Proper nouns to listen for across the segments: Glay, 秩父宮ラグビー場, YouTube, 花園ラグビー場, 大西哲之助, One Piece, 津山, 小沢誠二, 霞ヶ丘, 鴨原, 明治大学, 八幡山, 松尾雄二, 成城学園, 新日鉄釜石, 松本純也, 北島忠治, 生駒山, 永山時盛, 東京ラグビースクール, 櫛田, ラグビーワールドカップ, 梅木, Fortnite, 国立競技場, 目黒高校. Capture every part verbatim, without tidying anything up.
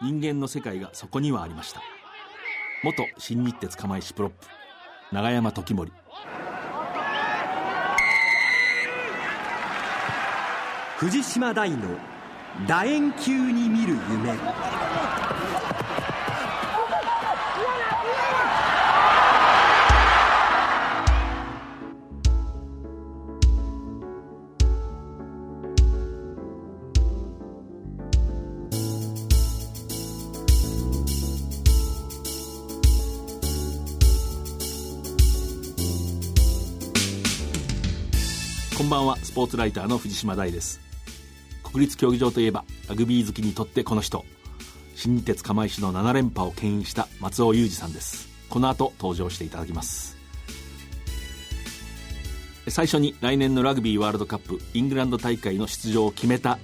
人間の世界がそこにはありました。元新日鉄釜石プロップ永山時盛、藤島大の楕円球に見る夢。こんばんは、スポーツライターの藤島大です。国立競技場といえばラグビー好きにとってこの人、新日鉄釜石のなな連覇を牽引した松尾雄二さんです。この後登場していただきます。最初に来年のラグビーワールドカップイングランド大会の出場を決めた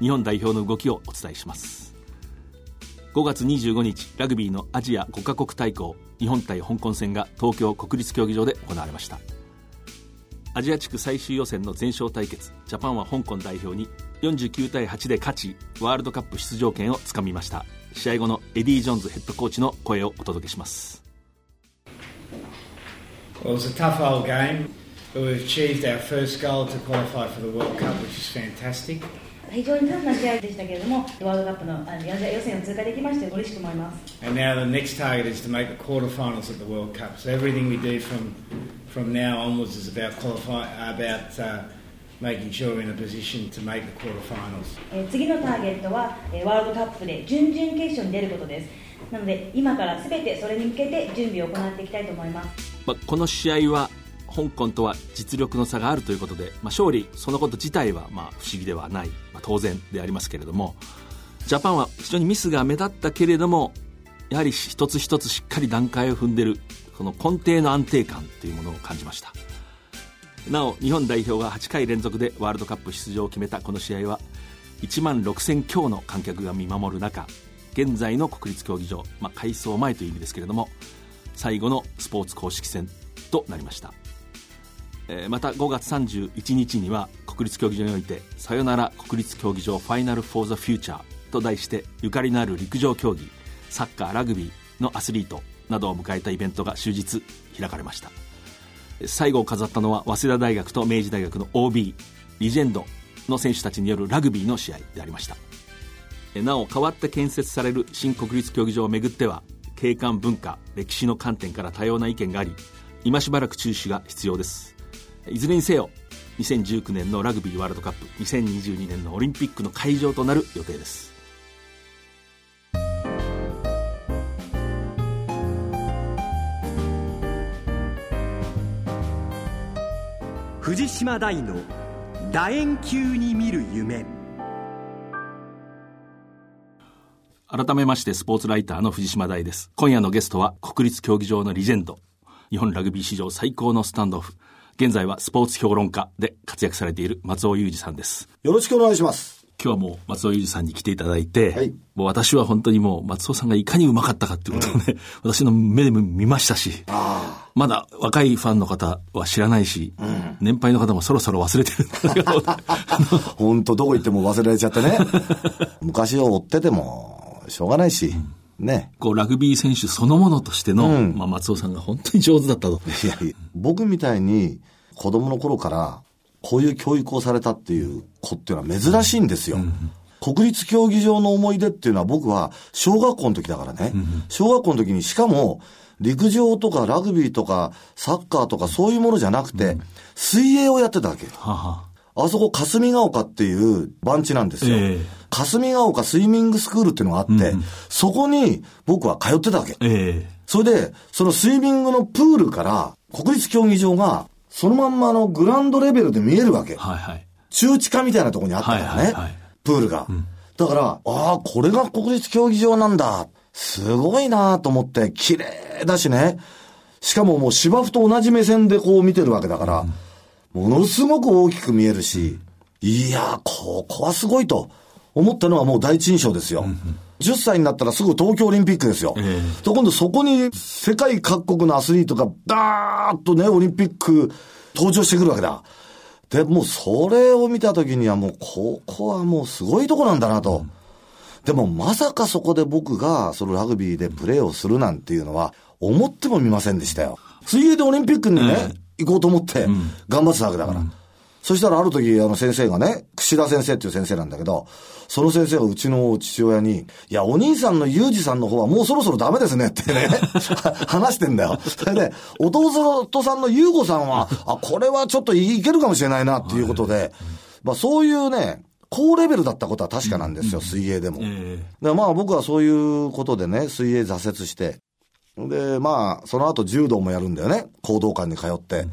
日本代表の動きをお伝えします。ごがつにじゅうごにち、ラグビーのアジアごカ国対抗日本対香港戦が東京国立競技場で行われました。アジア地区最終予選の全勝対決、ジャパンは香港代表によんじゅうきゅうたいはちで勝ち、ワールドカップ出場権をつかみました。試合後のエディー・ジョーンズヘッドコーチの声をお届けします。 Well, it was a tough old game, but we've achieved our first goal to qualify for the World Cup, which is fantastic. 非常にタフな試合でしたけれども、ワールドカップのアジア予選を通過できまして嬉しく思います。 And now the next target is to make the quarterfinals of the World Cup. So everything we do from, from now onwards is about qualifying, about、uh,making sure we're in a position to make the quarterfinals. 次のターゲットはワールドカップで準々決勝に出ることです。なので今からすべてそれに向けて準備を行っていきたいと思います。まあ、この試合は香港とは実力の差があるということで、まあ、勝利そのこと自体はまあ不思議ではない、まあ、当然でありますけれども、ジャパンは非常にミスが目立ったけれども、やはり一つ一つしっかり段階を踏んでいる、この根底の安定感というものを感じました。なお日本代表がはちかい連続でワールドカップ出場を決めたこの試合はいちまんろくせん強の観客が見守る中、現在の国立競技場、まあ、改装前という意味ですけれども、最後のスポーツ公式戦となりました。えー、またごがつさんじゅういちにちには国立競技場においてさよなら国立競技場ファイナルフォーザフューチャーと題して、ゆかりのある陸上競技、サッカー、ラグビーのアスリートなどを迎えたイベントが終日開かれました。最後を飾ったのは早稲田大学と明治大学の オービー リジェンドの選手たちによるラグビーの試合でありました。なお代わって建設される新国立競技場をめぐっては景観、文化、歴史の観点から多様な意見があり、今しばらく中止が必要です。いずれにせよにせんじゅうきゅうねんのラグビーワールドカップ、にせんにじゅうにねんのオリンピックの会場となる予定です。藤島大の楕円球に見る夢。改めましてスポーツライターの藤島大です。今夜のゲストは国立競技場のレジェンド、日本ラグビー史上最高のスタンドオフ、現在はスポーツ評論家で活躍されている松尾雄二さんです。よろしくお願いします。今日はもう松尾雄二さんに来ていただいて、はい、もう私は本当にもう松尾さんがいかにうまかったかっていうことをね、うん、私の目で見ましたし、あまだ若いファンの方は知らないし、うん、年配の方もそろそろ忘れてるんだけど本当どこ行っても忘れられちゃってね昔を追っててもしょうがないし、うん、ね。こうラグビー選手そのものとしての、うんまあ、松尾さんが本当に上手だったといやいや僕みたいに子供の頃からこういう教育をされたっていう子っていうのは珍しいんですよ、うんうん。国立競技場の思い出っていうのは僕は小学校の時だからね、うん、小学校の時にしかも陸上とかラグビーとかサッカーとかそういうものじゃなくて、うん、水泳をやってたわけ。ははあそこ霞ヶ丘っていう番地なんですよ、えー、霞ヶ丘スイミングスクールっていうのがあって、うん、そこに僕は通ってたわけ、えー、それでそのスイミングのプールから国立競技場がそのまんまのグラウンドレベルで見えるわけ、はいはい、中地下みたいなところにあったからね、はいはいはい、プールが、うん、だからああこれが国立競技場なんだ、すごいなと思って、綺麗だしね、しかももう芝生と同じ目線でこう見てるわけだから、うん、ものすごく大きく見えるし、いやここはすごいと思ったのはもう第一印象ですよ、うん、じゅっさいになったらすぐ東京オリンピックですよ、えー、と今度そこに世界各国のアスリートがダーッとねオリンピック登場してくるわけだ。で、もうそれを見たときにはもうここはもうすごいとこなんだなと、うん、でもまさかそこで僕がそのラグビーでプレーをするなんていうのは思ってもみませんでしたよ。水泳でオリンピックにね、うん、行こうと思って頑張ってたわけだから、うん、そしたらある時あの先生がね、櫛田先生っていう先生なんだけど、その先生がうちの父親に、いやお兄さんの裕二さんの方はもうそろそろダメですねってね話してんだよ。それで弟さんの優吾さんはあこれはちょっといけるかもしれないなっていうことで、まあ、そういうね高レベルだったことは確かなんですよ、水泳でも。でまあ僕はそういうことでね水泳挫折して、でまあその後柔道もやるんだよね、講道館に通って。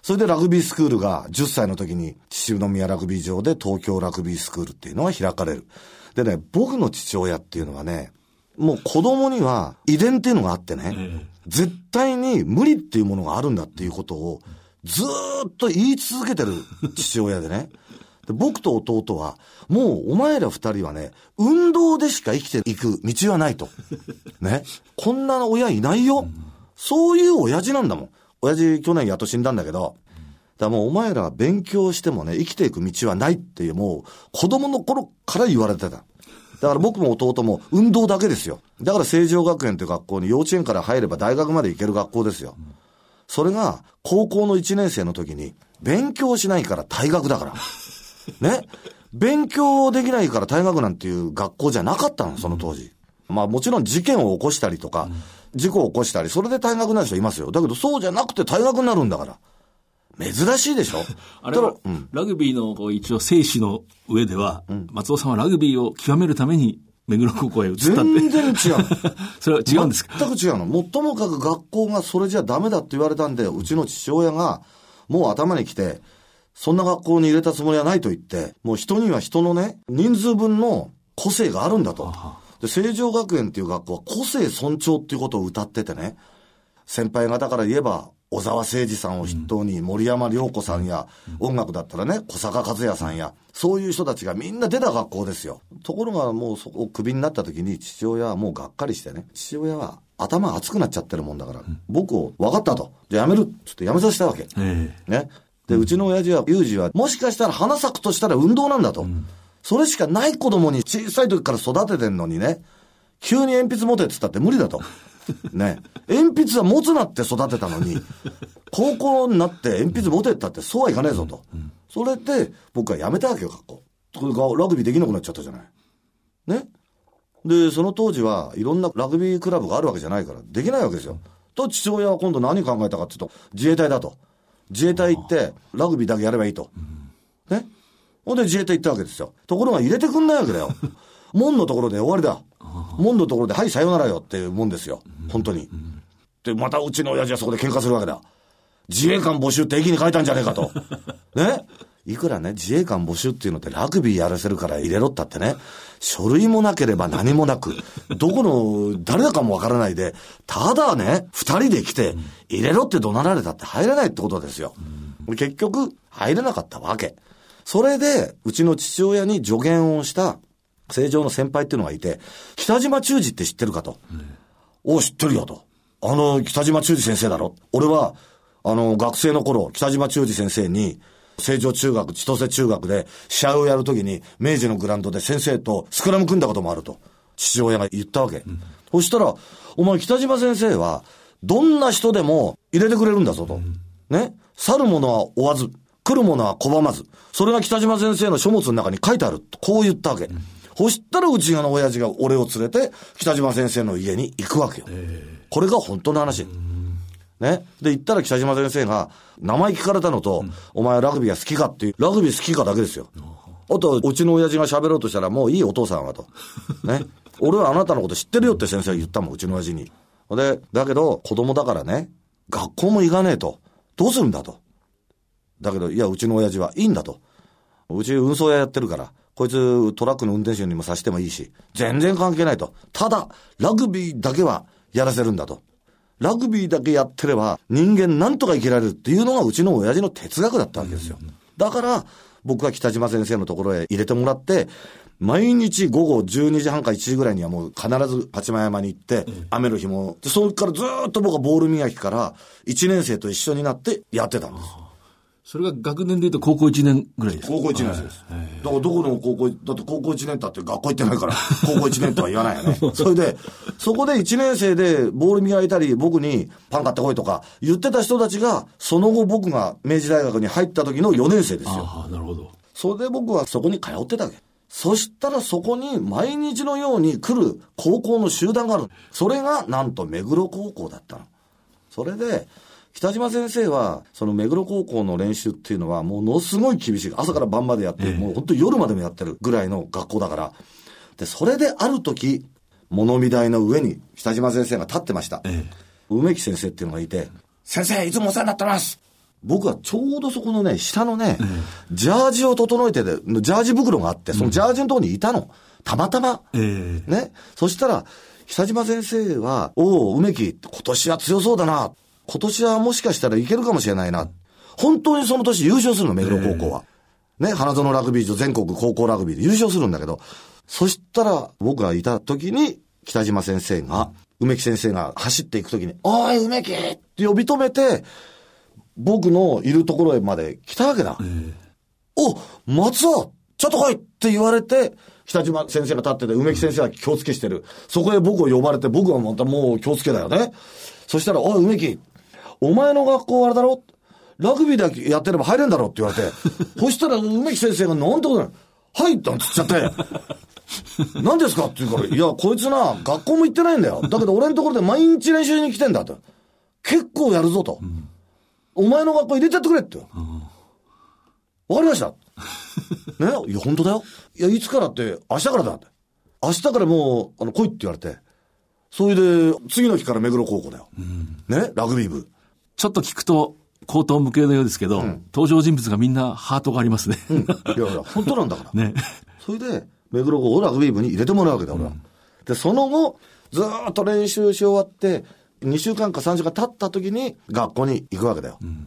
それでラグビースクールがじゅっさいの時に秩父宮ラグビー場で東京ラグビースクールっていうのが開かれる。でね、僕の父親っていうのはね、もう子供には遺伝っていうのがあってね、うん、絶対に無理っていうものがあるんだっていうことをずーっと言い続けてる父親でねで僕と弟はもうお前ら二人はね運動でしか生きていく道はないとね、こんな親いないよ、そういう親父なんだもん。親父去年やっと死んだんだけど、だからもうお前らは勉強してもね生きていく道はないっていう、もう子供の頃から言われてた。だから僕も弟も運動だけですよ。だから成城学園という学校に幼稚園から入れば大学まで行ける学校ですよ。それが高校のいちねん生の時に勉強しないから退学だからね、勉強できないから退学なんていう学校じゃなかったのその当時。まあもちろん事件を起こしたりとか事故を起こしたり、それで退学になる人いますよ。だけどそうじゃなくて退学になるんだから珍しいでしょあれは、うん、ラグビーのこう一応生死の上では、うん、松尾さんはラグビーを極めるために目黒高校へ移ったって。全然違うそれは違うんですか？全く違うの。もうともかく学校がそれじゃダメだって言われたんで、うちの父親がもう頭に来て、そんな学校に入れたつもりはないと言って、もう人には人のね人数分の個性があるんだと。で、成城学園っていう学校は個性尊重っていうことを歌っててね、先輩方から言えば小沢誠二さんを筆頭に森山良子さんや、音楽だったらね小坂和也さんや、そういう人たちがみんな出た学校ですよ。ところがもうそこをクビになった時に父親はもうがっかりしてね、父親は頭熱くなっちゃってるもんだから、うん、僕を分かったと、じゃあやめるっつってやめさせたわけ、えー、ね。でうちの親父は裕二はもしかしたら花咲くとしたら運動なんだと、うん、それしかない子供に小さい時から育ててんのにね、急に鉛筆持てって言ったって無理だとね、鉛筆は持つなって育てたのに高校になって鉛筆持てって言ったってそうはいかねえぞと、うん、それで僕はやめたわけよ学校。これがラグビーできなくなっちゃったじゃないね。でその当時はいろんなラグビークラブがあるわけじゃないからできないわけですよ。と父親は今度何考えたかっていうと、自衛隊だと、自衛隊行ってラグビーだけやればいいと、うん、ね。ほんで自衛隊行ったわけですよ。ところが入れてくんないわけだよ門のところで終わりだ、門のところではいさよならよっていうもんですよ本当に。でまたうちの親父はそこで喧嘩するわけだ。自衛官募集って駅に書いたんじゃねえかとね、いくらね自衛官募集っていうのってラグビーやらせるから入れろったってね、書類もなければ何もなくどこの誰だかもわからないで、ただね二人で来て入れろって怒鳴られたって入れないってことですよ。結局入れなかったわけ。それでうちの父親に助言をした成城の先輩っていうのがいて、北島忠治って知ってるかと、うん、お知ってるよと、あの北島忠治先生だろ、俺はあの学生の頃北島忠治先生に成城中学千歳中学で試合をやるときに明治のグラウンドで先生とスクラム組んだこともあると父親が言ったわけ、うん、そしたらお前北島先生はどんな人でも入れてくれるんだぞと、うん、ね、去る者は追わず来るものは拒まず、それが北島先生の書物の中に書いてあるとこう言ったわけ、うん、そしたらうちの親父が俺を連れて北島先生の家に行くわけよ、えー、これが本当の話、うん、ね。で行ったら北島先生が名前聞かれたのと、うん、お前ラグビーが好きかっていう、ラグビー好きかだけですよ、うん、あとうちの親父が喋ろうとしたらもういいお父さんはとね、俺はあなたのこと知ってるよって先生が言ったもんうちの親父に。でだけど子供だからね学校も行かねえと、どうするんだと。だけどいやうちの親父はいいんだと、うち運送屋やってるからこいつトラックの運転手にもさせてもいいし全然関係ないと、ただラグビーだけはやらせるんだと、ラグビーだけやってれば人間なんとか生きられるっていうのがうちの親父の哲学だったわけですよ。だから僕は北島先生のところへ入れてもらって、毎日午後じゅうにじはんかいちじぐらいにはもう必ず八幡山に行って雨の日も、それからずっと僕はボール磨きからいちねん生と一緒になってやってたんです。それが学年でいうと高校いちねんぐらいですか？高校いちねん生です。はい、だからどこの高校、だって高校いちねんだって学校行ってないから、高校いちねんとは言わないよね。それで、そこでいちねん生でボール磨いたり、僕にパン買ってこいとか言ってた人たちが、その後僕が明治大学に入った時のよねん生ですよ。ああ、なるほど。それで僕はそこに通ってたわけ。そしたらそこに毎日のように来る高校の集団がある。それがなんと目黒高校だったの。それで北島先生はその目黒高校の練習っていうのはものすごい厳しい、朝から晩までやって、ええ、もう本当に夜までもやってるぐらいの学校だから。でそれである時物見台の上に北島先生が立ってました、ええ、梅木先生っていうのがいて、先生いつもお世話になってます。僕はちょうどそこのね、下のね、うん、ジャージを整えてて、ジャージ袋があって、そのジャージのところにいたの。たまたま。えー、ね。そしたら、久島先生は、おう、梅木、今年は強そうだな。今年はもしかしたらいけるかもしれないな。本当にその年優勝するの、目黒高校は。えー、ね、花園ラグビー場、全国高校ラグビーで優勝するんだけど、そしたら、僕がいた時に、北島先生が、梅木先生が走っていく時に、おい、梅木って呼び止めて、僕のいるところへまで来たわけだ。えー、お、松尾ちょっと来いって言われて、北島先生が立ってて、梅木先生は気をつけしてる。そこへ僕を呼ばれて、僕はまたもう気をつけだよね。そしたら、おい梅木、お前の学校あれだろ、ラグビーだけやってれば入れんだろって言われて、そしたら梅木先生がなんてことない、入ったんつっちゃって。何ですかって言うから、いや、こいつな、学校も行ってないんだよ。だけど俺のところで毎日練習に来てんだと。結構やるぞと。うん、お前の学校入れちゃってくれって。うん、わかりました。ね、いや、本当だよ。いや、いつからって、明日からだって。明日からもう、あの、来いって言われて。それで、次の日から目黒高校だよ。うん、ね、ラグビー部。ちょっと聞くと、高等無形のようですけど、うん、登場人物がみんなハートがありますね。うん、いやいや、本当なんだから。ね。それで、目黒高校をラグビー部に入れてもらうわけだ、俺は。うん、で、その後、ずーっと練習し終わって、にしゅうかんかさんしゅうかん経った時に学校に行くわけだよ、うん、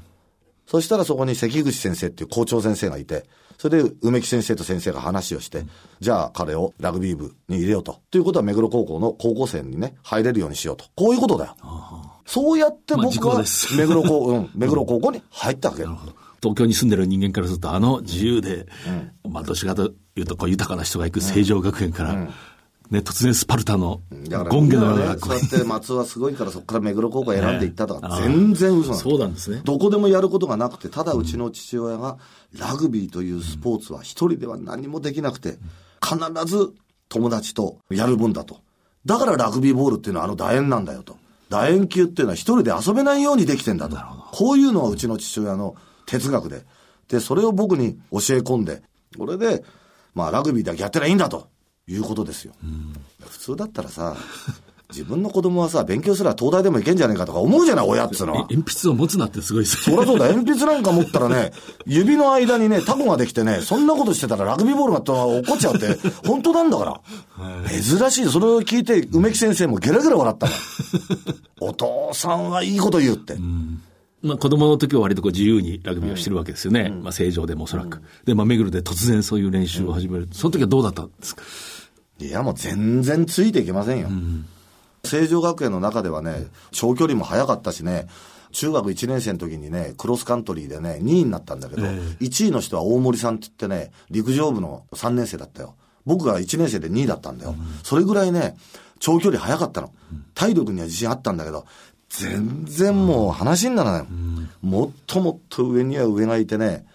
そしたらそこに関口先生っていう校長先生がいて、それで梅木先生と先生が話をして、うん、じゃあ彼をラグビー部に入れようと。ということは目黒高校の高校生にね、入れるようにしようと。こういうことだよ。そうやって僕は目黒高、うん、目黒高校に入ったわけ、うん、東京に住んでる人間からすると、あの自由で、うん、まあどちらかというとこう豊かな人が行く成城学園から、うんうんね、突然スパルタのゴンゲのような学校、ね、そうやって松尾はすごいから、そこから目黒高校選んでいったとか、えー、全然嘘なんです。そうなんですね。どこでもやることがなくて、ただうちの父親がラグビーというスポーツは一人では何もできなくて、必ず友達とやる分だと。だからラグビーボールっていうのはあの楕円なんだよと。楕円球っていうのは一人で遊べないようにできてんだと。こういうのはうちの父親の哲学で。で、それを僕に教え込んで、これで、まあラグビーだけやってりゃいいんだと。いうことですよ、うん、普通だったらさ、自分の子供はさ、勉強すら東大でもいけんじゃねえかとか思うじゃない、親っつうのは。鉛筆を持つなってすごいっすね。そりゃそうだ、鉛筆なんか持ったらね、指の間にね、タコができてね、そんなことしてたらラグビーボールが落っこっちゃうって、本当なんだから。はい、珍しい。それを聞いて、梅木先生もゲラゲラ笑ったの。お父さんはいいこと言うって。うん、まあ、子供の時は割とこう自由にラグビーをしてるわけですよね。うん、まあ、正常でもおそらく。うん、で、まあ、目黒で突然そういう練習を始める。うん、その時はどうだったんですか？いや、もう全然ついていけませんよ。うん、正常学園の中ではね、長距離も速かったしね、中学いちねん生の時にね、クロスカントリーでね、にいになったんだけど、えー、いちいの人は大森さんって言ってね、陸上部のさんねん生だったよ。僕がいちねん生でにいだったんだよ。うん、それぐらいね、長距離速かったの。体力には自信あったんだけど、全然もう話にならない、うん、もっともっと上には上がいてね、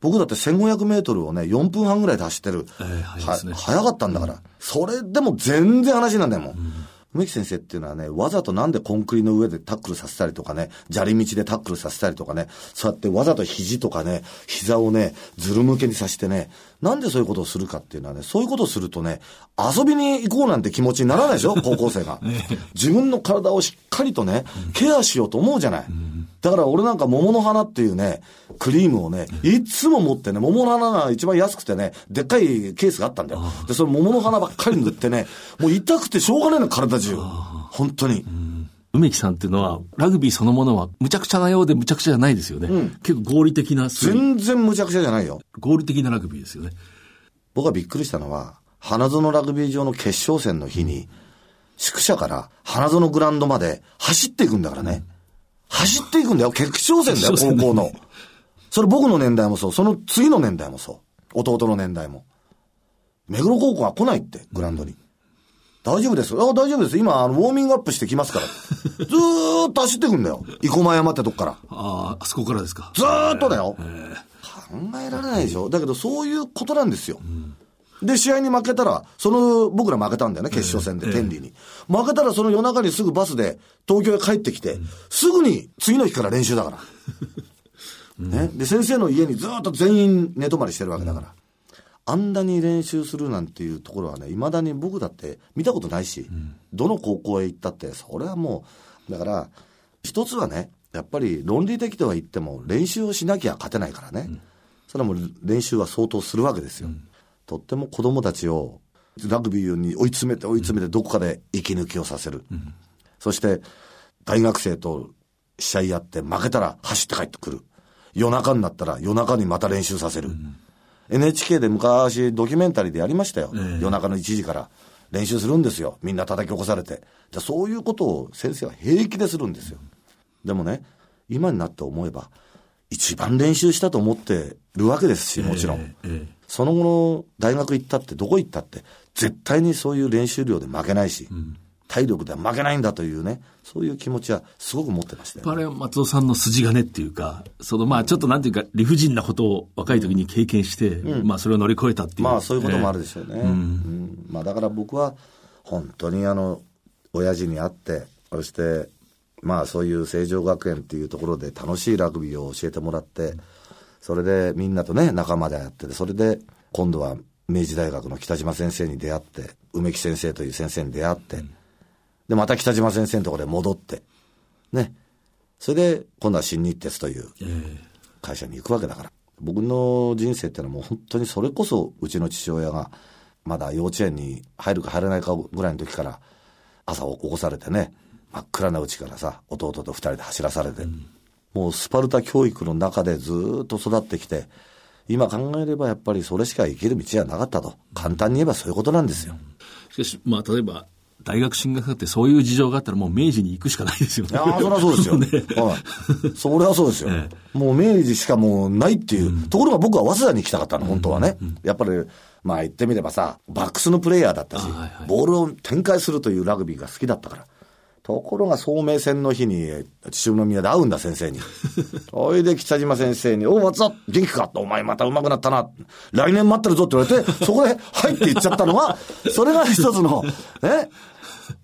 僕だってせんごひゃくメートルをね、よんぷんはんぐらいで走ってる。えー、早いですね。は、早かったんだから、うん、それでも全然話にならないもん。うん、梅木先生っていうのはね、わざとなんでコンクリの上でタックルさせたりとかね、砂利道でタックルさせたりとかね、そうやってわざと肘とかね、膝をね、ずる向けにさせてね、なんでそういうことをするかっていうのはね、そういうことをするとね、遊びに行こうなんて気持ちにならないでしょ、高校生が。自分の体をしっかりとね、ケアしようと思うじゃない。だから俺なんか桃の花っていうね、クリームをね、いつも持ってね、桃の花が一番安くてね、でっかいケースがあったんだよ。で、その桃の花ばっかり塗ってね、もう痛くてしょうがないの、体中。本当に。梅木さんっていうのは、ラグビーそのものは、むちゃくちゃなようでむちゃくちゃじゃないですよね。うん、結構合理的な。全然むちゃくちゃじゃないよ。合理的なラグビーですよね。僕がびっくりしたのは、花園ラグビー場の決勝戦の日に、宿舎から花園グラウンドまで走っていくんだからね。うん、走っていくんだよ、決勝戦だよ、高校の。それ僕の年代もそう、その次の年代もそう、弟の年代も。目黒高校は来ないって、グラウンドに。うん、大丈夫です。あ、大丈夫です。今、あの、ウォーミングアップしてきますから。ずーっと走ってくんだよ。生駒山ってとこから。ああ、あそこからですか。ずーっとだよ。考えられないでしょ。だけど、そういうことなんですよ。うんで、試合に負けたら、その、僕ら負けたんだよね、決勝戦で、えー、天理に。負けたら、その夜中にすぐバスで、東京へ帰ってきて、うん、すぐに、次の日から練習だから。うん、ね。で、先生の家にずっと全員寝泊まりしてるわけだから。うん、あんなに練習するなんていうところはね、未だに僕だって見たことないし、うん、どの高校へ行ったって、それはもう、だから、一つはね、やっぱり論理的とは言っても、練習をしなきゃ勝てないからね。うん、それはもう、練習は相当するわけですよ。うんとっても子供たちをラグビーに追い詰めて追い詰めてどこかで息抜きをさせる、うん、そして大学生と試合やって負けたら走って帰ってくる、夜中になったら夜中にまた練習させる、うん、エヌエイチケー で昔ドキュメンタリーでやりましたよ、えー、夜中のいちじから練習するんですよ、みんな叩き起こされて。じゃそういうことを先生は平気でするんですよ。でもね、今になって思えば一番練習したと思ってるわけですし、もちろん、えーえーその後の大学行ったってどこ行ったって絶対にそういう練習量で負けないし、うん、体力では負けないんだというね、そういう気持ちはすごく持ってましたよね。あれは松尾さんの筋金っていうか、そのまあちょっとなんていうか理不尽なことを若い時に経験して、うん、まあそれを乗り越えたっていう、まあそういうこともあるでしょうね、えーうんうん、まあだから僕は本当にあの親父に会って、そしてまあそういう成城学園っていうところで楽しいラグビーを教えてもらって、うんそれでみんなとね仲間でやってて、それで今度は明治大学の北島先生に出会って、梅木先生という先生に出会って、うん、でまた北島先生のところで戻ってね、それで今度は新日鉄という会社に行くわけだから、えー、僕の人生ってのはもう本当にそれこそうちの父親がまだ幼稚園に入るか入らないかぐらいの時から朝起こされてね、真っ暗なうちからさ弟と二人で走らされて、うんもうスパルタ教育の中でずっと育ってきて、今考えればやっぱりそれしか生きる道じゃなかったと、簡単に言えばそういうことなんですよ。しかし、まあ、例えば大学進学だってそういう事情があったらもう明治に行くしかないですよね。ああ、それはそうですよね。はい、それはそうですよ、ええ、もう明治しかもうないっていう、うん、ところが僕は早稲田に行きたかったの本当はね、うんうんうん、やっぱりまあ言ってみればさバックスのプレイヤーだったし、はいはい、ボールを展開するというラグビーが好きだったから。ところが聡明戦の日に秩父宮で会うんだ先生に。おいで北島先生に、お松田元気か、お前また上手くなったな、来年待ってるぞって言われて、そこではいって言っちゃったのがそれが一つのね、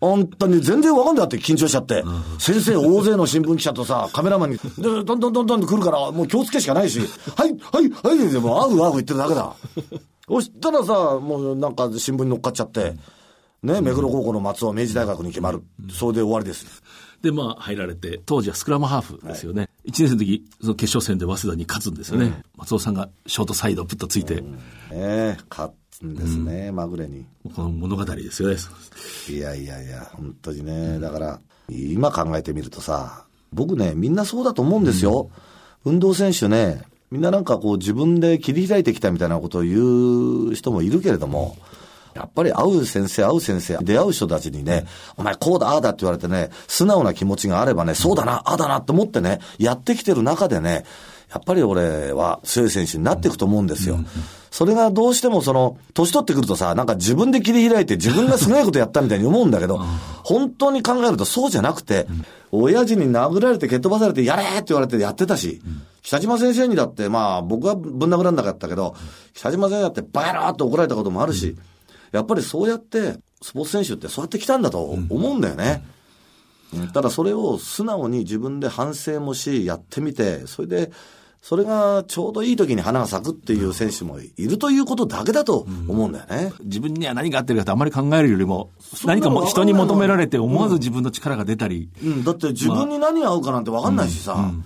本当に全然わかんないって緊張しちゃって、うん、先生大勢の新聞記者とさカメラマンにどんどんどんどんと来るからもう気をつけしかないし、はいはいはいでもう会う会う言ってるだけだ。そしたらさもうなんか新聞に乗っかっちゃって。ね、目黒高校の松尾明治大学に決まる、うん、それで終わりです。でまあ入られて、当時はスクラムハーフですよね、はい、いちねん生の時その決勝戦で早稲田に勝つんですよね、うん、松尾さんがショートサイドプッとついて、うんえー、勝つんですね、うん、まぐれに。この物語ですよね。いやいやいや本当にね、うん、だから今考えてみるとさ、僕ねみんなそうだと思うんですよ、うん、運動選手ねみんななんかこう自分で切り開いてきたみたいなことを言う人もいるけれども、やっぱり会う先生会う先生出会う人たちにね、お前こうだああだって言われてね、素直な気持ちがあればね、そうだなああだなと思ってねやってきてる中でね、やっぱり俺は強い選手になっていくと思うんですよ、うんうんうん、それがどうしてもその年取ってくるとさ、なんか自分で切り開いて自分がすごいことやったみたいに思うんだけど本当に考えるとそうじゃなくて、うん、親父に殴られて蹴っ飛ばされてやれって言われてやってたし、うん、北島先生にだってまあ僕はぶん殴らなかったけど、北島先生だってバカ野郎って怒られたこともあるし、うんやっぱりそうやってスポーツ選手ってそうやってきたんだと思うんだよね、うんうん、ただそれを素直に自分で反省もしやってみて、それでそれがちょうどいい時に花が咲くっていう選手もいるということだけだと思うんだよね、うん、自分には何が合ってるかってあんまり考えるよりも何かも人に求められて思わず自分の力が出たり、うんうん、だって自分に何が合うかなんて分かんないしさ、うんうん、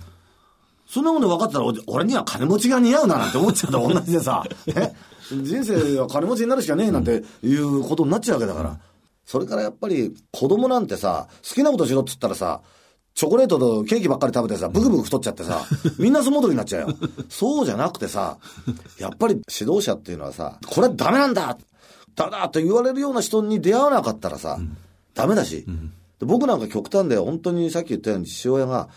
そんなもんで分かったら俺には金持ちが似合うななんて思っちゃうと同じでさね人生は金持ちになるしかねえなんていうことになっちゃうわけだから、うん、それからやっぱり子供なんてさ好きなことしろっつったらさチョコレートとケーキばっかり食べてさブクブク太っちゃってさみんな相撲取りになっちゃうよそうじゃなくてさやっぱり指導者っていうのはさこれはダメなんだだだって言われるような人に出会わなかったらさ、うん、ダメだし、うん、で僕なんか極端で本当にさっき言ったように父親が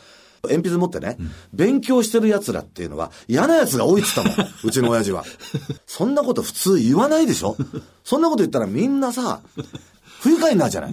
鉛筆持ってね、うん、勉強してる奴らっていうのは嫌な奴が多いって言ったもんうちの親父はそんなこと普通言わないでしょそんなこと言ったらみんなさ不愉快になるじゃない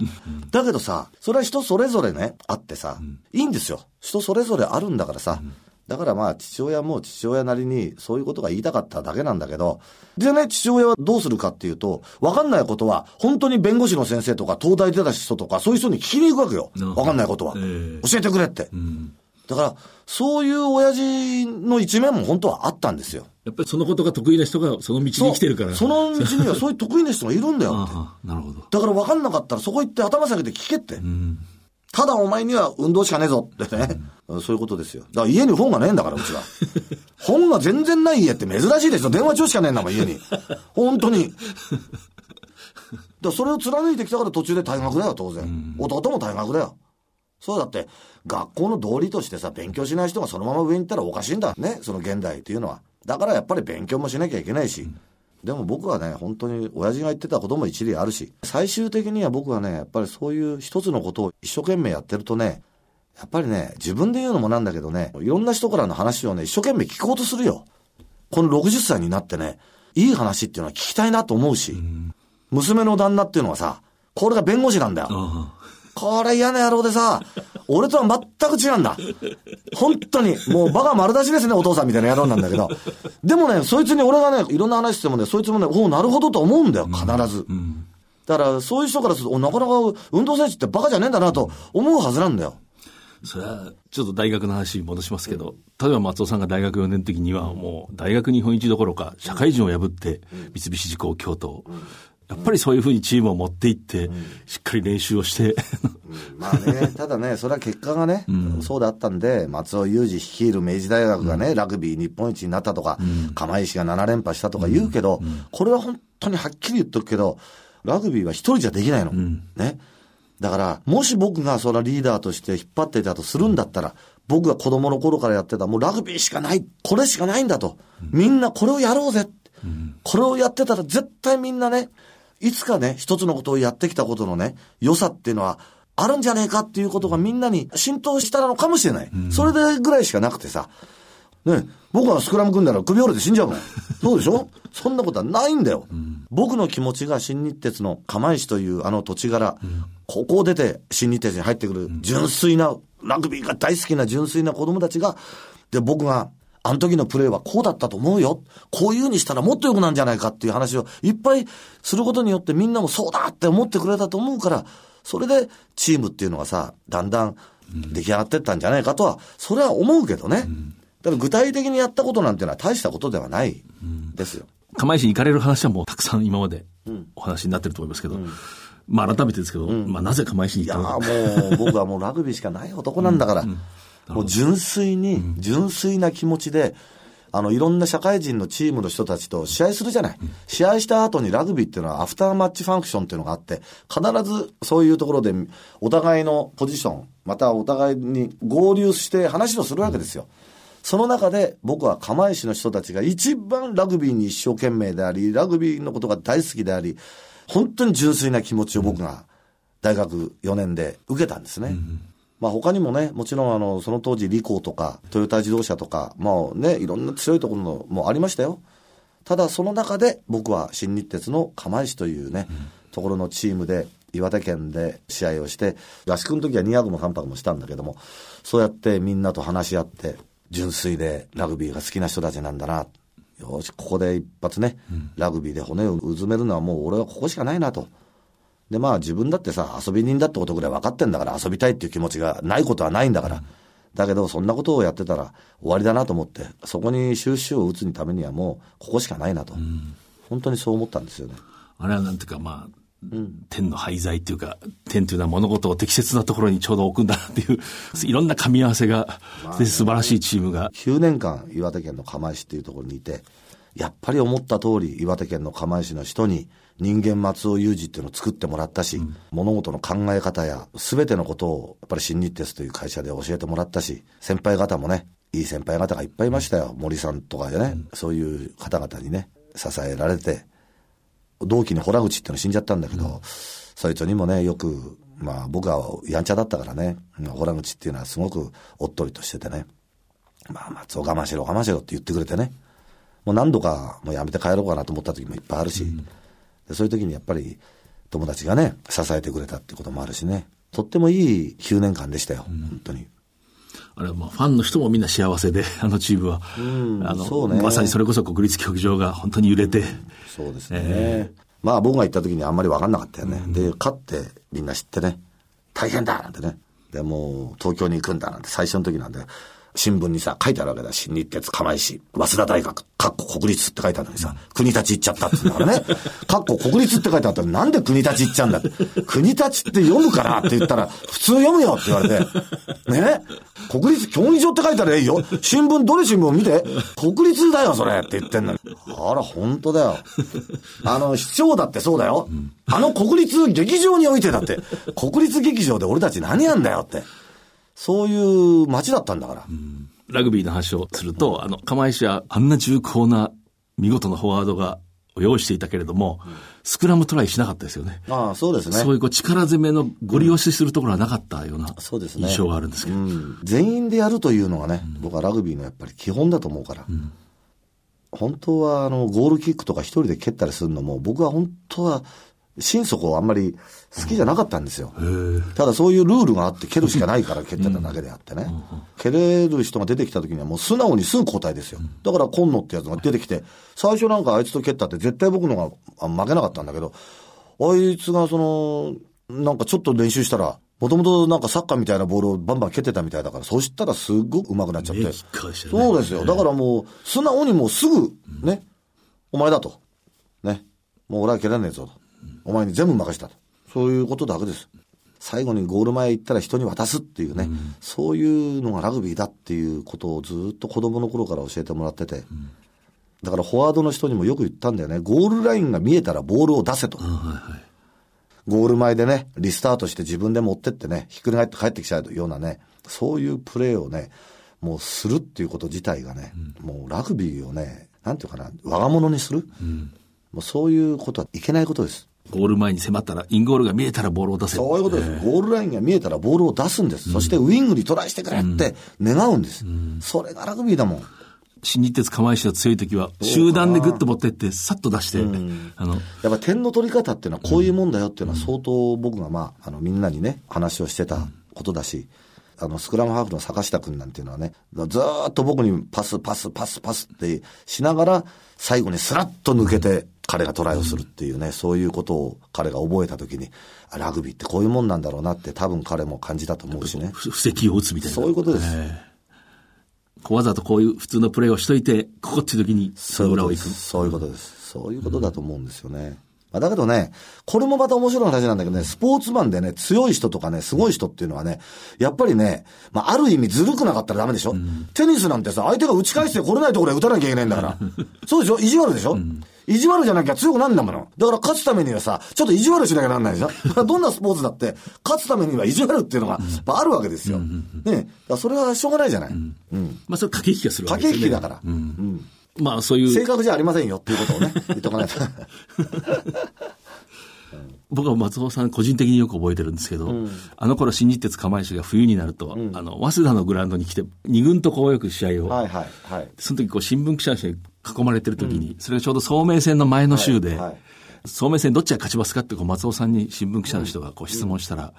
だけどさ、それは人それぞれねあってさ、うん、いいんですよ、人それぞれあるんだからさ、うんだからまあ父親も父親なりにそういうことが言いたかっただけなんだけど、でね、父親はどうするかっていうと、分かんないことは本当に弁護士の先生とか東大出た人とかそういう人に聞きに行くわけよ。分かんないことは、えー、教えてくれって、うん、だからそういう親父の一面も本当はあったんですよ。やっぱりそのことが得意な人がその道に来てるから、その道にはそういう得意な人がいるんだよってあ、なるほど。だから分かんなかったらそこ行って頭下げて聞けって、うんただお前には運動しかねえぞってね、うん、そういうことですよ。だから家に本がねえんだからうちは本が全然ない家って珍しいですよ。電話帳しかねえんだもん家に本当にだそれを貫いてきたから途中で退学だよ当然、うん、弟も退学だよ。そうだって学校の道理としてさ、勉強しない人がそのまま上に行ったらおかしいんだね、その現代っていうのは。だからやっぱり勉強もしなきゃいけないし、うんでも僕はね、本当に親父が言ってたことも一理あるし、最終的には僕はね、やっぱりそういう一つのことを一生懸命やってるとね、やっぱりね、自分で言うのもなんだけどね、いろんな人からの話をね、一生懸命聞こうとするよ。このろくじゅっさいになってね、いい話っていうのは聞きたいなと思うし、うん、娘の旦那っていうのはさ、これが弁護士なんだよ。これ嫌な野郎でさ、俺とは全く違うんだ。本当に、もうバカ丸出しですね、お父さんみたいな野郎なんだけど。でもね、そいつに俺がね、いろんな話してもね、そいつもね、おう、なるほどと思うんだよ、必ず。うんうん、だから、そういう人からすると、お、なかなか運動選手ってバカじゃねえんだなと思うはずなんだよ。それは、ちょっと大学の話に戻しますけど、例えば松尾さんが大学よねんの時には、もう、大学日本一どころか、社会人を破って、三菱重工京都。うんうんやっぱりそういうふうにチームを持っていって、うん、しっかり練習をして、うん、まあね、ただね、それは結果がね、うん、そうだったんで、松尾雄二率いる明治大学がね、うん、ラグビー日本一になったとか、うん、釜石がななれんぱしたとか言うけど、うんうん、これは本当にはっきり言っとくけど、ラグビーは一人じゃできないの、うん、ね。だから、もし僕がそのリーダーとして引っ張っていたとするんだったら、うん、僕が子供の頃からやってた、もうラグビーしかない、これしかないんだと、みんなこれをやろうぜ、うん、これをやってたら絶対みんなね。いつかね、一つのことをやってきたことのね、良さっていうのはあるんじゃねえかっていうことがみんなに浸透したのかもしれない。うん、それでぐらいしかなくてさ、ね、僕はスクラム組んだら首折れて死んじゃうもん。そうでしょ？そんなことはないんだよ。うん、僕の気持ちが新日鉄の釜石というあの土地柄、うん、ここを出て新日鉄に入ってくる純粋な、ラグビーが大好きな純粋な子供たちが、で、僕が、あの時のプレーはこうだったと思うよ。こういう風にしたらもっと良くなるんじゃないかっていう話をいっぱいすることによってみんなもそうだって思ってくれたと思うから、それでチームっていうのがさ、だんだん出来上がってったんじゃないかとは、それは思うけどね。だから具体的にやったことなんていうのは大したことではないですよ。釜石に行かれる話はもうたくさん今までお話になってると思いますけど、うんうんまあ改めてですけど、うんまあ、なぜ釜石に行ったのか。いやもう僕はもうラグビーしかない男なんだから。うんうんもう純粋に、純粋な気持ちで、あの、いろんな社会人のチームの人たちと試合するじゃない。試合した後にラグビーっていうのはアフターマッチファンクションっていうのがあって、必ずそういうところでお互いのポジション、またお互いに合流して話をするわけですよ。その中で僕は釜石の人たちが一番ラグビーに一生懸命であり、ラグビーのことが大好きであり、本当に純粋な気持ちを僕が大学よねんで受けたんですね。うんまあ他にもね、もちろんあの、その当時、リコーとか、トヨタ自動車とか、まあね、いろんな強いところのもありましたよ。ただその中で、僕は新日鉄の釜石というね、ところのチームで、岩手県で試合をして、合宿の時はにはくもさんぱくもしたんだけども、そうやってみんなと話し合って、純粋でラグビーが好きな人たちなんだな。よし、ここで一発ね、ラグビーで骨をうずめるのはもう俺はここしかないなと。でまあ自分だってさ遊び人だってことぐらい分かってんだから遊びたいっていう気持ちがないことはないんだから、うん、だけどそんなことをやってたら終わりだなと思ってそこに終止を打つにためにはもうここしかないなと、うん、本当にそう思ったんですよね。あれはなんていうかまあ、うん、天の廃材っていうか天というのは物事を適切なところにちょうど置くんだなっていういろんな噛み合わせが、まあ、で素晴らしいチームがきゅうねんかん岩手県の釜石っていうところにいてやっぱり思った通り岩手県の釜石の人に人間松尾雄二っていうのを作ってもらったし、うん、物事の考え方や全てのことをやっぱり新日鉄という会社で教えてもらったし、先輩方もね、いい先輩方がいっぱいいましたよ。森さんとかでね、うん、そういう方々にね、支えられて、同期に洞口っていうの死んじゃったんだけど、うん、そいつにもね、よくまあ僕はやんちゃだったからね、ホラ口っていうのはすごくおっとりとしててね、まあ松尾我慢しろ我慢しろって言ってくれてね、もう何度かもうやめて帰ろうかなと思った時もいっぱいあるし、うん、でそういう時にやっぱり友達がね支えてくれたってこともあるしね、とってもいいきゅうねんかんでしたよ、うん、本当に。あれまあファンの人もみんな幸せで、あのチームは、うん、あのそうね、まさにそれこそ国立競技場が本当に揺れて、うん、そうですね、えー、まあ僕が行った時にあんまり分かんなかったよね、うん、で勝ってみんな知ってね、大変だなんてね、でもう東京に行くんだなんて最初の時なんで新聞にさ書いてあるわけだし、新日鉄釜石早稲田大学かっこ国立って書いてあるのにさ、うん、国立行っちゃったって言うんだからねかっこ国立って書いてあったらなんで国立行っちゃうんだって国立って読むからって言ったら普通読むよって言われてね、国立競技場って書いたらいいよ、新聞どれ新聞見て国立だよそれって言ってんのに、あら本当だよ、あの市長だってそうだよ、うん、あの国立劇場においてだって国立劇場で俺たち何やんだよって、そういう街だったんだから、うん、ラグビーの話をすると、うん、あの釜石はあんな重厚な見事なフォワードが用意していたけれども、うん、スクラムトライしなかったですよね。ああそうですね、そうい う, こう力攻めのご利用しするところはなかったような印象があるんですけど、うんすねうん、全員でやるというのがね、うん、僕はラグビーのやっぱり基本だと思うから、うん、本当はあのゴールキックとか一人で蹴ったりするのも僕は本当は心底あんまり好きじゃなかったんですよ、うん、ただそういうルールがあって蹴るしかないから蹴ってただけであってね、うんうん、蹴れる人が出てきた時にはもう素直にすぐ交代ですよ、うん、だから今野ってやつが出てきて最初なんかあいつと蹴ったって絶対僕のが負けなかったんだけど、あいつがそのなんかちょっと練習したらもともとなんかサッカーみたいなボールをバンバン蹴ってたみたいだから、そうしたらすごく上手くなっちゃって、ね、そうですよ、だからもう素直にもうすぐね、うん、お前だとね、もう俺は蹴らねえぞと、お前に全部任せたと、そういうことだけです。最後にゴール前行ったら人に渡すっていうね、うん、そういうのがラグビーだっていうことをずっと子供の頃から教えてもらってて、うん、だからフォワードの人にもよく言ったんだよね、ゴールラインが見えたらボールを出せと、はいはい、ゴール前でねリスタートして自分で持ってってね、ひっくり返って帰ってきちゃうようなね、そういうプレーをねもうするっていうこと自体がね、うん、もうラグビーをねなんていうかな、我が物にする、うん、もうそういうことはいけないことです。ゴール前に迫ったら、インゴールが見えたらボールを出せ。そういうことです、えー。ゴールラインが見えたらボールを出すんです。うん、そしてウイングにトライしてくれって願うんです。うん、それがラグビーだもん。新日鉄釜石が強いときは、集団でグッと持ってって、さっと出して、うん、あのやっぱ点の取り方っていうのはこういうもんだよっていうのは相当僕が、まあ、あのみんなにね、話をしてたことだし、あのスクラムハーフの坂下君なんていうのはね、ずーっと僕にパスパスパスパスってしながら、最後にスラッと抜けて、うん彼がトライをするっていうね、うん、そういうことを彼が覚えたときに、ラグビーってこういうもんなんだろうなって多分彼も感じたと思うしね。布石を打つみたいな。そういうことです。えー、こうわざとこういう普通のプレーをしといて、ここっていう時にその裏を行く。そういうことです。そういうことです。そういうことだと思うんですよね。うん、だけどね、これもまた面白い話なんだけどね、スポーツマンでね、強い人とかね、すごい人っていうのはね、やっぱりね、まあ、ある意味ずるくなかったらダメでしょ、うん、テニスなんてさ、相手が打ち返してこれないところで打たなきゃいけないんだから。そうでしょ、意地悪でしょ、うん意地悪じゃなきゃ強くなんだもの。だから勝つためにはさ、ちょっと意地悪しなきゃなんないじゃん。どんなスポーツだって、勝つためには意地悪っていうのがあるわけですよ。ねえ。だからそれはしょうがないじゃない。うん。うん、まあそれ駆け引きがするわけですね。駆け引きだから。うん。うん、まあそういう。性格じゃありませんよっていうことをね、言っとかないと。僕は松尾さん個人的によく覚えてるんですけど、うん、あの頃新日鉄釜石が冬になると、うん、あの早稲田のグラウンドに来て二軍とこうよく試合を、はいはいはい、その時こう新聞記者の人に囲まれてる時に、うん、それがちょうど早明戦の前の週で、はいはい、早明戦どっちが勝ちますかってこう松尾さんに新聞記者の人がこう質問したら、うんうん、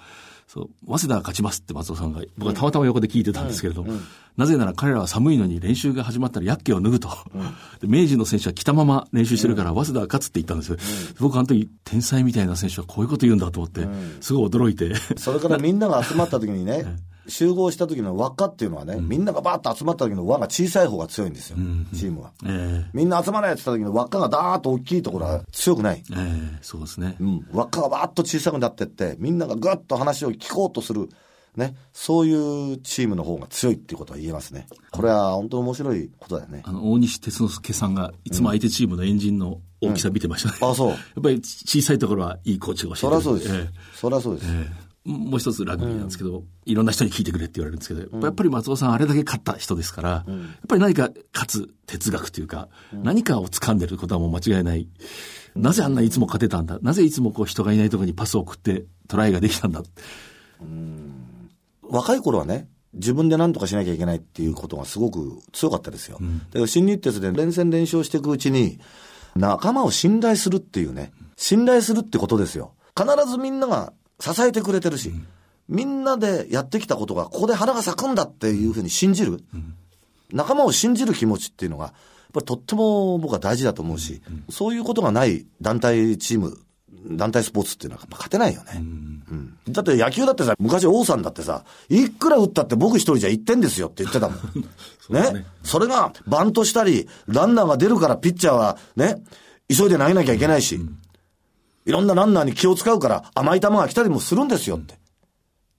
そう早稲田が勝ちますって松尾さんが僕はたまたま横で聞いてたんですけれども、うんうんうん、なぜなら彼らは寒いのに練習が始まったらヤッケを脱ぐと、うん、で明治の選手は着たまま練習してるから、うん、早稲田が勝つって言ったんですよ、うん、僕あの時天才みたいな選手はこういうこと言うんだと思って、うん、すごい驚いてそれからみんなが集まった時にね集合した時の輪っかっていうのはね、うん、みんながバーッと集まった時の輪が小さい方が強いんですよ、うん、チームは、えー、みんな集まらないって言った時の輪っかがダーッと大きいところは強くない、えー、そうですね、うん、輪っかがバーッと小さくなってってみんながグッと話を聞こうとするね、そういうチームの方が強いっていうことは言えますね。これは本当に面白いことだよね。あの大西哲之助さんがいつも相手チームのエンジンの大きさ見てましたね、うんうん、あそうやっぱり小さいところはいいコーチが教えてる。そりゃそうです、えー、そりゃそうです、えーもう一つラグビーなんですけど、うん、いろんな人に聞いてくれって言われるんですけど、うん、やっぱり松尾さんあれだけ勝った人ですから、うん、やっぱり何か勝つ哲学というか、うん、何かを掴んでることはもう間違いない。なぜあんないつも勝てたんだ、なぜいつもこう人がいないところにパスを送ってトライができたんだ。うーん、若い頃はね、自分で何とかしなきゃいけないっていうことがすごく強かったですよ、うん、だけど新日鉄で連戦連勝していくうちに仲間を信頼するっていうね、信頼するってことですよ。必ずみんなが支えてくれてるし、うん、みんなでやってきたことがここで花が咲くんだっていうふうに信じる、うん、仲間を信じる気持ちっていうのがやっぱりとっても僕は大事だと思うし、うん、そういうことがない団体チーム、団体スポーツっていうのは勝てないよね、うんうん、だって野球だってさ、昔王さんだってさ、いくら打ったって僕一人じゃいってんですよって言ってたもんそうですね、ね、それがバントしたりランナーが出るからピッチャーはね急いで投げなきゃいけないし、うん、いろんなランナーに気を使うから甘い球が来たりもするんですよって、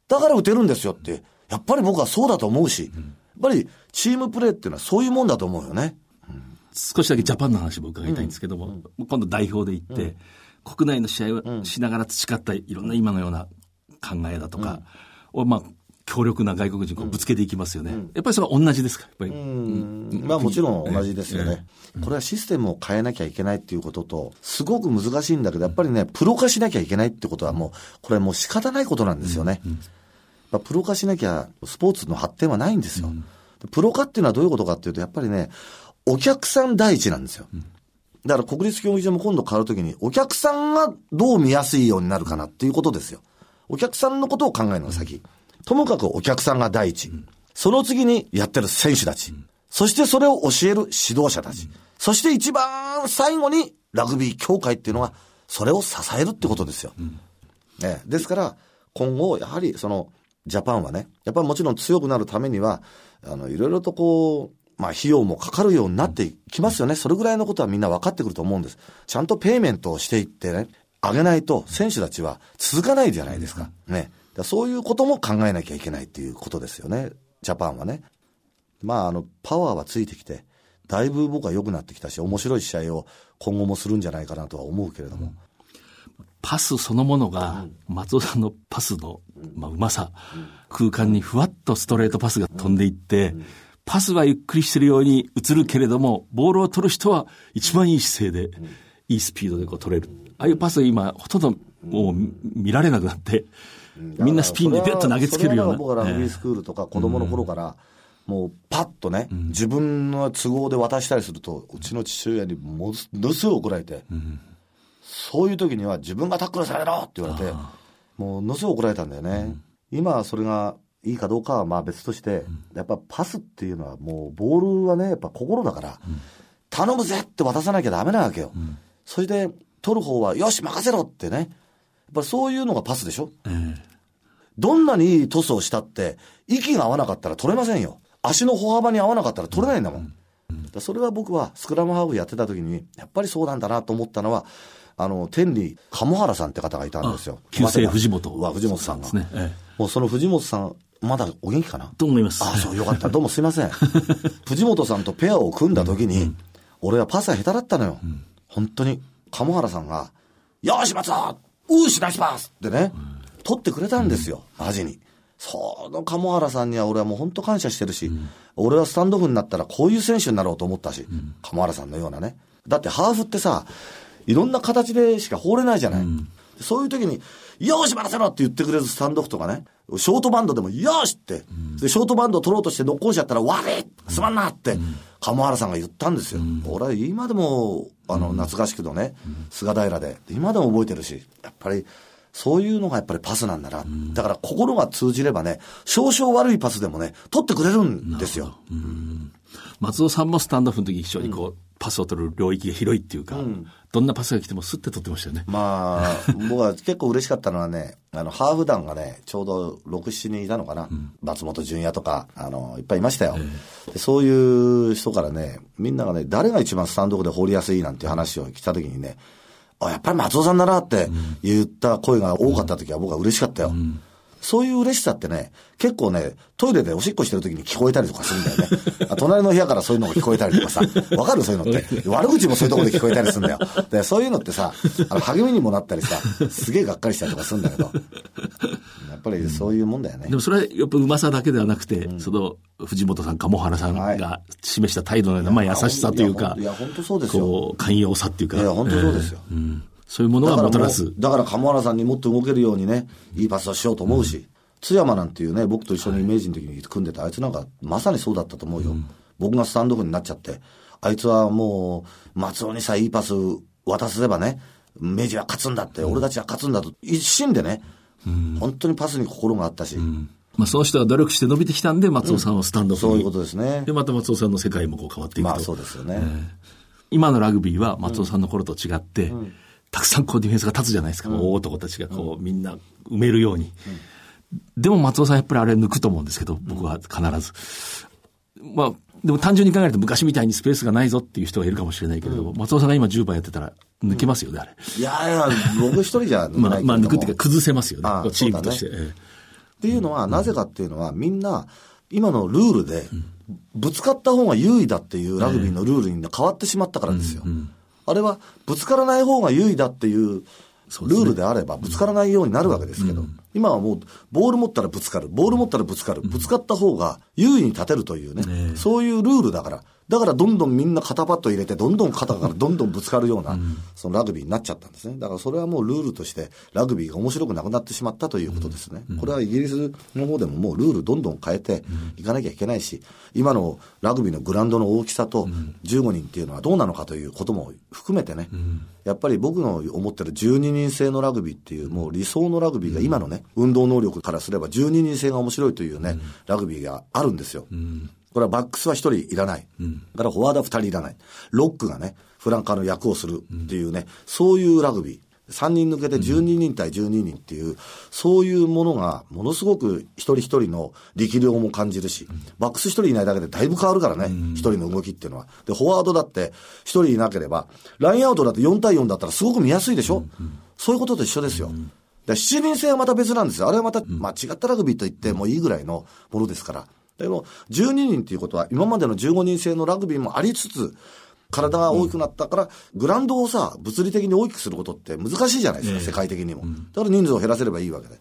だから打てるんですよって、やっぱり僕はそうだと思うし、やっぱりチームプレーっていうのはそういうもんだと思うよね、うん、少しだけジャパンの話も伺いたいんですけども、うんうん、今度代表で行って、うん、国内の試合をしながら培ったいろんな今のような考えだとかを、まあ強力な外国人をぶつけていきますよね、うんうん、やっぱりそれは同じですか、やっぱり、うんうん、まあもちろん同じですよね、えー、これはシステムを変えなきゃいけないっていうこととすごく難しいんだけど、やっぱりねプロ化しなきゃいけないってことはもうこれもう仕方ないことなんですよね、うんうん、まあ、プロ化しなきゃスポーツの発展はないんですよ、うん、プロ化っていうのはどういうことかっていうと、やっぱりねお客さん第一なんですよ、うん、だから国立競技場も今度変わるときにお客さんがどう見やすいようになるかなっていうことですよ。お客さんのことを考えるのが先。ともかくお客さんが第一。その次にやってる選手たち。そしてそれを教える指導者たち。そして一番最後にラグビー協会っていうのはそれを支えるってことですよ。ね、ですから今後やはりそのジャパンはね、やっぱりもちろん強くなるためにはあのいろいろとこう、まあ費用もかかるようになってきますよね。それぐらいのことはみんな分かってくると思うんです。ちゃんとペイメントをしていってね、上げないと選手たちは続かないじゃないですか。ね。だそういうことも考えなきゃいけないっていうことですよね。ジャパンはね。まああの、パワーはついてきて、だいぶ僕は良くなってきたし、面白い試合を今後もするんじゃないかなとは思うけれども。パスそのものが、松尾さんのパスの、まあ、うまさ、空間にふわっとストレートパスが飛んでいって、パスはゆっくりしてるように映るけれども、ボールを取る人は一番いい姿勢で、いいスピードでこう取れる。ああいうパス今、ほとんどもう見られなくなって、みんなスピンでビュッと投げつけるような。僕らラグビースクールとか子供の頃から、もうパッとね、うん、自分の都合で渡したりすると、うちの父親にものすごい怒られて、うん、そういう時には自分がタックルされろって言われて、ものすごい怒られたんだよね。うん、今はそれが、いいかどうかはまあ別として、やっぱパスっていうのはもうボールはね、やっぱ心だから、うん、頼むぜって渡さなきゃダメなわけよ。うん、それで取る方はよし任せろってね、やっぱそういうのがパスでしょ、えー、どんなにいいトスをしたって息が合わなかったら取れませんよ。足の歩幅に合わなかったら取れないんだもん。うんうん、だそれは僕はスクラムハーフやってた時にやっぱりそうなんだなと思ったのは、あの天理鴨原さんって方がいたんですよ。旧姓藤本は藤本さんが、そうですね、えー、もうその藤本さんまだお元気かなと思います。ああ、そうよかった。どうもすいません藤本さんとペアを組んだ時に、うんうん、俺はパスが下手だったのよ、うん、本当に鴨原さんがよーし松尾うーし出しますってね、うん、取ってくれたんですよ、マジに。その鴨原さんには俺はもう本当感謝してるし、うん、俺はスタンドオフになったらこういう選手になろうと思ったし、うん、鴨原さんのようなね、だってハーフってさ、いろんな形でしか放れないじゃない、うん、そういう時によーし任せろって言ってくれるスタンドオフとかね、ショートバンドでもよーしって、うん、でショートバンドを取ろうとしてノックオンしちゃったら悪いすまんなって、うん、鴨原さんが言ったんですよ、うん、俺は今でもあの懐かしくのね、うん、菅平で今でも覚えてるし、やっぱりそういうのがやっぱりパスなんだな、うん、だから心が通じればね、少々悪いパスでもね取ってくれるんですよ、うん、松尾さんもスタンドオフの時非常にこう、うん、パスを取る領域が広いっていうか、うん、どんなパスが来てもスッて取ってましたよね。まあ僕は結構嬉しかったのはね、あのハーフ団がねちょうどろく、しちにんいたのかな、うん、松本純也とかあのいっぱいいましたよ、えー、でそういう人からね、みんながね誰が一番スタンドオフで放りやすいなんて話を聞いた時にね、あやっぱり松尾さんだなって言った声が多かった時は僕は嬉しかったよ、うんうん、そういう嬉しさってね結構ねトイレでおしっこしてる時に聞こえたりとかするんだよね隣の部屋からそういうのが聞こえたりとかさ、わかる、そういうのって悪口もそういうところで聞こえたりするんだよ。でそういうのってさ、あの励みにもなったりさ、すげえがっかりしたりとかするんだけど、やっぱりそういうもんだよね、うん、でもそれはやっぱうまさだけではなくて、うん、その藤本さん鴨原さんが示した態度のような、はい、まあ、優しさというか、いや、いや、本当そうですよ、こう寛容さっていうか、いや本当そうですよ、えーうん、そういうものがもたらす。だから鴨原さんにもっと動けるようにね、いいパスをしようと思うし、うん、津山なんていうね、僕と一緒にイメージの時に組んでたあいつなんかまさにそうだったと思うよ、うん、僕がスタンドオフになっちゃってあいつはもう松尾にさえいいパス渡せばね明治は勝つんだって、うん、俺たちは勝つんだと一心でね、うん、本当にパスに心があったし、うん、まあ、その人は努力して伸びてきたんで松尾さんはスタンドオフに、うん、そういうことですね。でまた松尾さんの世界もこう変わっていくと、まあそうですよね、えー、今のラグビーは松尾さんの頃と違って、うんうん、たくさんこうディフェンスが立つじゃないですか、うん、大男たちがこう、うん、みんな埋めるように、うん、でも松尾さんやっぱりあれ抜くと思うんですけど僕は必ず、うん、まあでも単純に考えると昔みたいにスペースがないぞっていう人がいるかもしれないけれども、うん、松尾さんが今じゅうばんやってたら抜けますよね、あれ。いやいや、僕一人じゃ抜けないけども、まあ、まあ抜くっていうか崩せますよね、ああチームとして、ね、えー、っていうのはなぜかっていうのは、うん、みんな今のルールでぶつかった方が優位だっていうラグビーのルールに変わってしまったからですよ、えーうんうん、あれはぶつからない方が優位だっていうルールであればぶつからないようになるわけですけど、うん、今はもうボール持ったらぶつかる、ボール持ったらぶつかる、ぶつかった方が優位に立てるというね、ね、そういうルールだからだからどんどんみんな肩パッド入れてどんどん肩からどんどんぶつかるような、うん、そのラグビーになっちゃったんですね。だからそれはもうルールとしてラグビーが面白くなくなってしまったということですね、うんうん、これはイギリスの方でももうルールどんどん変えていかなきゃいけないし、今のラグビーのグラウンドの大きさとじゅうごにんっていうのはどうなのかということも含めてね、うん、やっぱり僕の思ってるじゅうににん制のラグビーっていうもう理想のラグビーが今のね運動能力からすればじゅうににん制が面白いというね、うん、ラグビーがあるんですよ、うん、これはバックスは一人いらない、うん、だからフォワードは二人いらない、ロックがねフランカーの役をするっていうね、うん、そういうラグビーさんにん抜けてじゅうににん対じゅうににんっていう、うん、そういうものがものすごく一人一人の力量も感じるし、うん、バックス一人いないだけでだいぶ変わるからね、うん、一人の動きっていうのは。でフォワードだって一人いなければラインアウトだってよん対よんだったらすごく見やすいでしょ、うんうん、そういうことと一緒ですよ、うん、で七人制はまた別なんですよ。あれはまた、うん、まあ、違ったラグビーと言ってもいいぐらいのものですから。でもじゅうににんということは今までのじゅうごにん制のラグビーもありつつ体が大きくなったからグラウンドをさ物理的に大きくすることって難しいじゃないですか、えー、世界的にも。だから人数を減らせればいいわけで、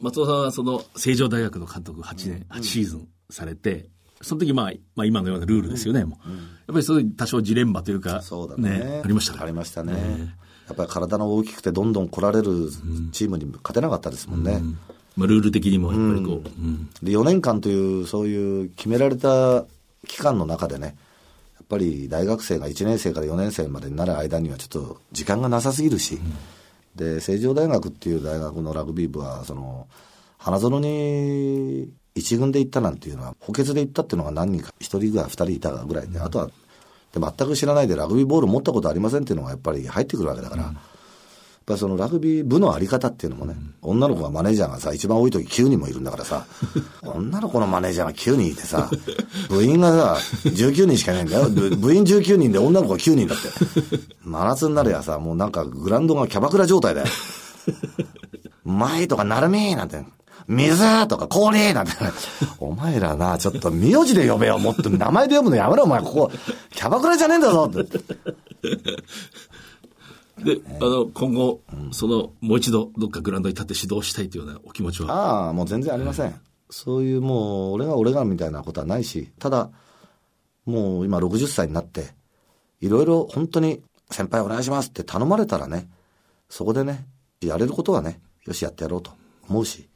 松尾さんはその成城大学の監督はちねん、はちシーズンされて、その時まあ、まあ、今のようなルールですよね、もう、うんうん、やっぱりそういう多少ジレンマというか、そうだね、ね、ありましたね、ありましたね、ね、やっぱり体の大きくてどんどん来られるチームに勝てなかったですもんね、うんうん、まあ、ルール的にもやっぱりこう、うん、でよねんかんというそういう決められた期間の中でね、やっぱり大学生がいちねん生からよねん生までになる間にはちょっと時間がなさすぎるし、うん、で成城大学っていう大学のラグビー部はその花園に一軍で行ったなんていうのは補欠で行ったっていうのが何人かひとりぐらいふたりいたぐらいで、うん、あとはで全く知らないでラグビーボール持ったことありませんっていうのがやっぱり入ってくるわけだから、うん、やっぱそのラグビー部のあり方っていうのもね、うん、女の子がマネージャーがさ一番多い時きゅうにんもいるんだからさ女の子のマネージャーがきゅうにんいてさ部員がさじゅうきゅうにんしかいないんだよ部員じゅうきゅうにんで女の子がきゅうにんだって真夏になれやさもうなんかグラウンドがキャバクラ状態だよ前とかなるみーなんて水とか氷なんてお前らなちょっと名字で呼べよ、もっと名前で呼ぶのやめろお前、ここキャバクラじゃねえんだぞってで、あの今後、うん、そのもう一度どっかグラウンドに立って指導したいというようなお気持ちは？ああ、もう全然ありません、はい、そういうもう俺が俺がみたいなことはないし、ただもう今ろくじゅっさいになっていろいろ本当に先輩お願いしますって頼まれたらね、そこでねやれることはねよしやってやろうと思うし、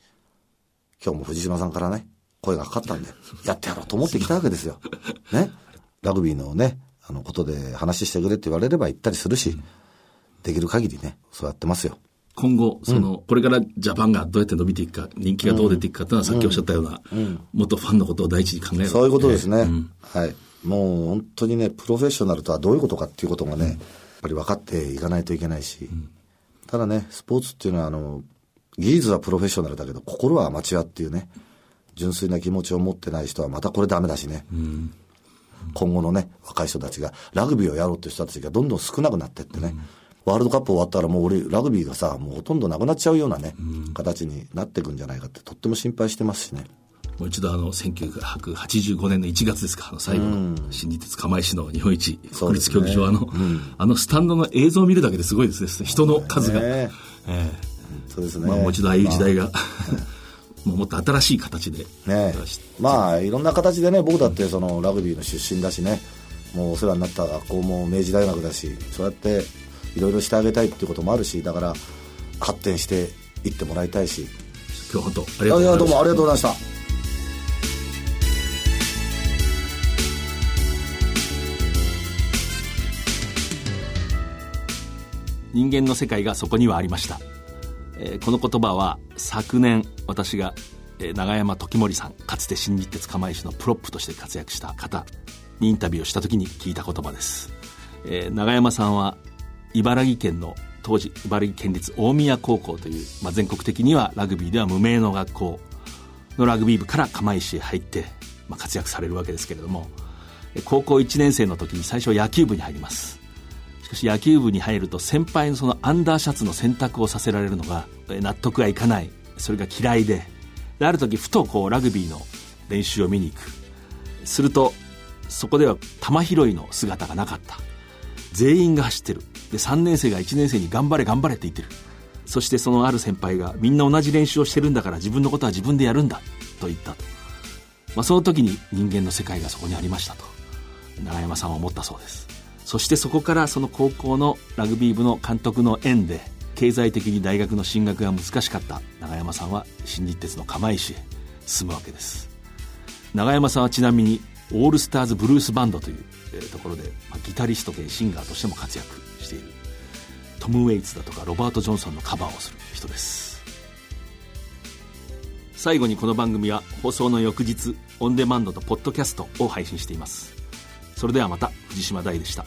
今日も藤島さんからね声がかかったんでやってやろうと思ってきたわけですよね、ラグビーのねあのことで話してくれって言われれば行ったりするし、うん、できる限りねそうやってますよ。今後その、うん、これからジャパンがどうやって伸びていくか、人気がどう出ていくかというのは、うん、さっきおっしゃったような、うん、元ファンのことを第一に考える、そういうことですね、えーうん、はい、もう本当にねプロフェッショナルとはどういうことかっていうことがね、うん、やっぱり分かっていかないといけないし、うん、ただねスポーツっていうのはあの技術はプロフェッショナルだけど心はアマチュアっていうね、純粋な気持ちを持ってない人はまたこれダメだしね、うん、今後のね若い人たちがラグビーをやろうっていう人たちがどんどん少なくなってってね、うん、ワールドカップ終わったらもう俺ラグビーがさもうほとんどなくなっちゃうようなね、うん、形になっていくんじゃないかってとっても心配してますしね。もう一度あのせんきゅうひゃくはちじゅうごねんのいちがつですか、あの最後の新日鉄釜石の日本一、うん、国立競技場、あの、うん、あのスタンドの映像を見るだけですごいですね、人の数が、ええ、そうですね、まあ、もう一度ああいう時代が、まあもうもっと新しい形でね、まあいろんな形でね、僕だってそのラグビーの出身だしね、もうお世話になった学校も明治大学だし、そうやっていろいろしてあげたいっていうこともあるし、だから発展していってもらいたいし、今日本当ありがとうございました。いやどうもありがとうございました。人間の世界がそこにはありました。えー、この言葉は昨年私が、えー、永山時盛さん、かつて新日鉄釜石のプロップとして活躍した方にインタビューをした時に聞いた言葉です。えー、永山さんは茨城県の当時茨城県立大宮高校という、まあ、全国的にはラグビーでは無名の学校のラグビー部から釜石へ入って、まあ、活躍されるわけですけれども、高校いちねん生の時に最初野球部に入ります。しかし野球部に入ると先輩のそのアンダーシャツの洗濯をさせられるのが納得がいかない、それが嫌い で, である時ふとこうラグビーの練習を見に行く。するとそこでは球拾いの姿がなかった。全員が走ってる。でさんねん生がいちねん生に頑張れ頑張れって言ってる。そしてそのある先輩がみんな同じ練習をしてるんだから自分のことは自分でやるんだと言ったと、まあ、その時に人間の世界がそこにありましたと永山さんは思ったそうです。そしてそこからその高校のラグビー部の監督の縁で経済的に大学の進学が難しかった永山さんは新日鉄の釜石へ進むわけです。永山さんはちなみにオールスターズブルースバンドというところでギタリスト兼シンガーとしても活躍している、トム・ウェイツだとかロバート・ジョンソンのカバーをする人です。最後にこの番組は放送の翌日オンデマンドとポッドキャストを配信しています。それではまた、藤島大でした。